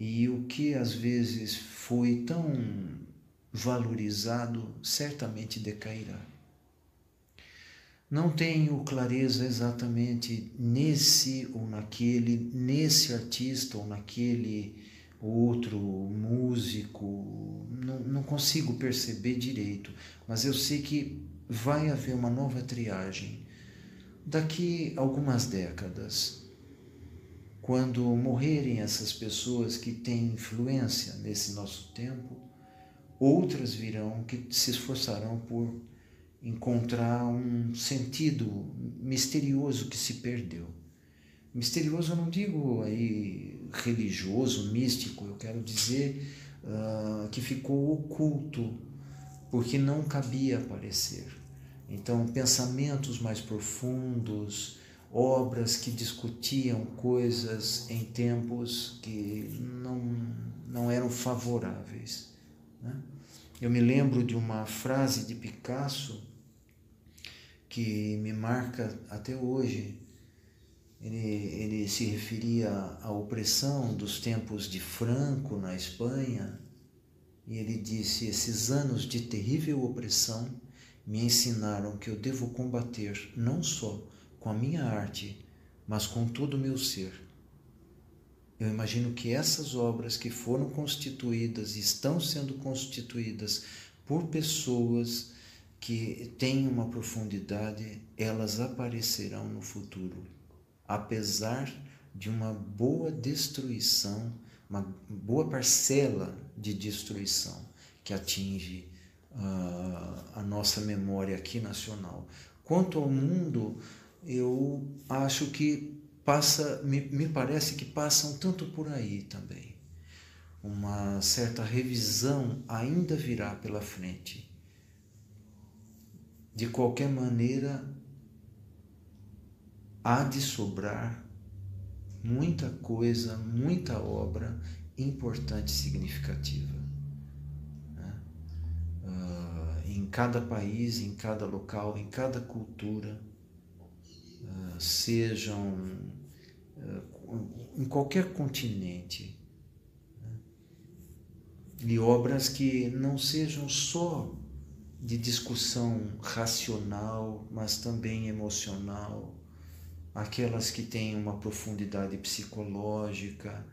E o que às vezes foi tão valorizado certamente decairá. Não tenho clareza exatamente nesse ou naquele, nesse artista ou naquele outro músico, não consigo perceber direito, mas eu sei que vai haver uma nova triagem daqui a algumas décadas, quando morrerem essas pessoas que têm influência nesse nosso tempo. Outras virão que se esforçarão por encontrar um sentido misterioso que se perdeu. Misterioso eu não digo aí religioso, místico, eu quero dizer que ficou oculto, porque não cabia aparecer. Então, pensamentos mais profundos, obras que discutiam coisas em tempos que não eram favoráveis. Eu me lembro de uma frase de Picasso que me marca até hoje. Ele se referia à opressão dos tempos de Franco na Espanha, e ele disse: esses anos de terrível opressão me ensinaram que eu devo combater não só com a minha arte, mas com todo o meu ser. Eu imagino que essas obras que foram constituídas e estão sendo constituídas por pessoas que têm uma profundidade, elas aparecerão no futuro, apesar de uma boa destruição, uma boa parcela de destruição que atinge a nossa memória aqui nacional. Quanto ao mundo, eu acho que me parece que passam tanto por aí também. Uma certa revisão ainda virá pela frente. De qualquer maneira, há de sobrar muita coisa, muita obra importante e significativa, né? Em cada país, em cada local, em cada cultura, sejam em qualquer continente, né? E obras que não sejam só de discussão racional, mas também emocional, aquelas que têm uma profundidade psicológica,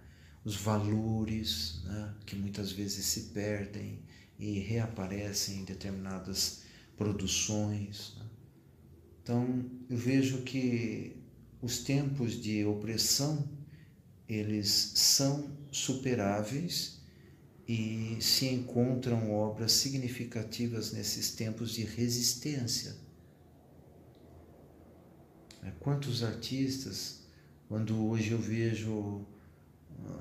os valores, né, que muitas vezes se perdem e reaparecem em determinadas produções, né? Então, eu vejo que os tempos de opressão, eles são superáveis e se encontram obras significativas nesses tempos de resistência. Quantos artistas, quando hoje eu vejo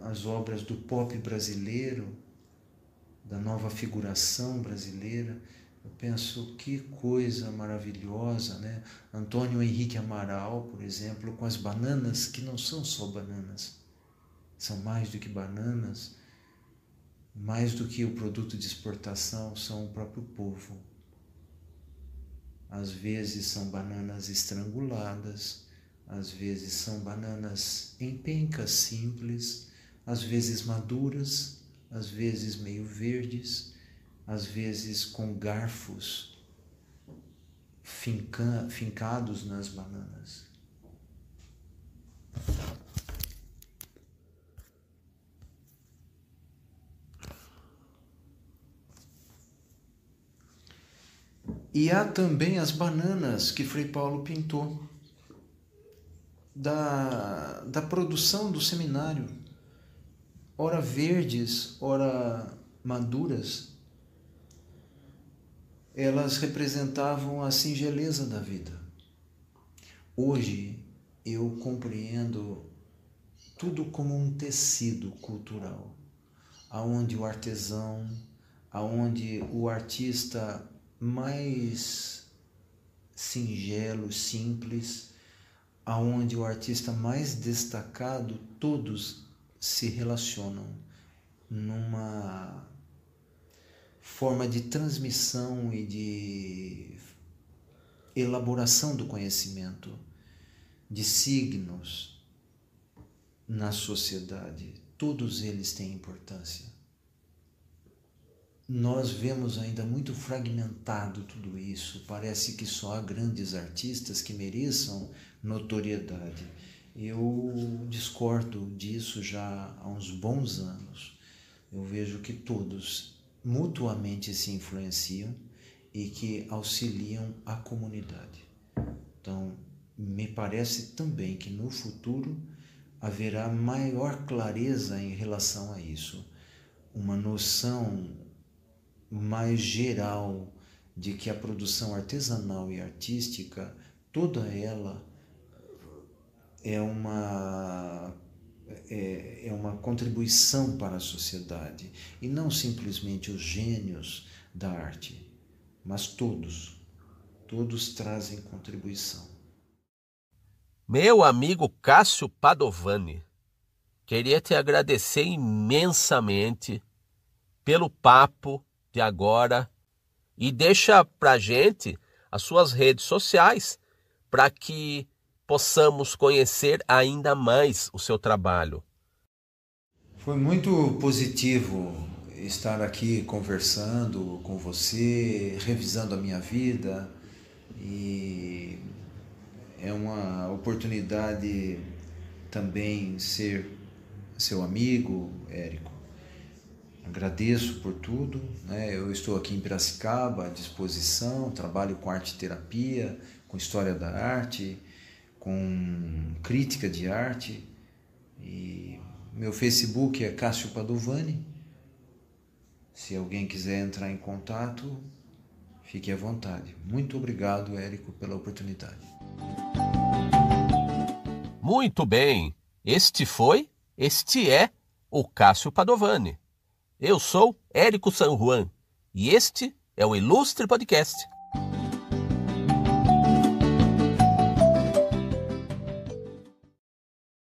as obras do pop brasileiro, da nova figuração brasileira, eu penso que coisa maravilhosa, né? Antônio Henrique Amaral, por exemplo, com as bananas, que não são só bananas, são mais do que bananas, mais do que o produto de exportação, são o próprio povo. Às vezes são bananas estranguladas, às vezes são bananas em pencas simples, às vezes maduras, às vezes meio verdes, às vezes com garfos fincados nas bananas. E há também as bananas que Frei Paulo pintou da produção do seminário, ora verdes, ora maduras. Elas representavam a singeleza da vida. Hoje eu compreendo tudo como um tecido cultural, aonde o artesão, aonde o artista mais singelo, simples, aonde o artista mais destacado, todos se relacionam numa forma de transmissão e de elaboração do conhecimento, de signos na sociedade. Todos eles têm importância. Nós vemos ainda muito fragmentado tudo isso. Parece que só há grandes artistas que mereçam notoriedade. Eu discordo disso já há uns bons anos. Eu vejo que todos mutuamente se influenciam e que auxiliam a comunidade. Então, me parece também que no futuro haverá maior clareza em relação a isso. Uma noção mais geral de que a produção artesanal e artística, toda ela é uma contribuição para a sociedade, e não simplesmente os gênios da arte, mas todos trazem contribuição. Meu amigo Cássio Padovani, queria te agradecer imensamente pelo papo de agora, e deixa pra gente as suas redes sociais para que possamos conhecer ainda mais o seu trabalho. Foi muito positivo estar aqui conversando com você, revisando a minha vida, e é uma oportunidade também ser seu amigo, Érico. Agradeço por tudo, né? Eu estou aqui em Piracicaba à disposição, trabalho com arte-terapia, com história da arte, com crítica de arte, e meu Facebook é Cássio Padovani. Se alguém quiser entrar em contato, fique à vontade. Muito obrigado, Érico, pela oportunidade. Muito bem, este é o Cássio Padovani. Eu sou Érico San Juan e este é o Ilustre Podcast.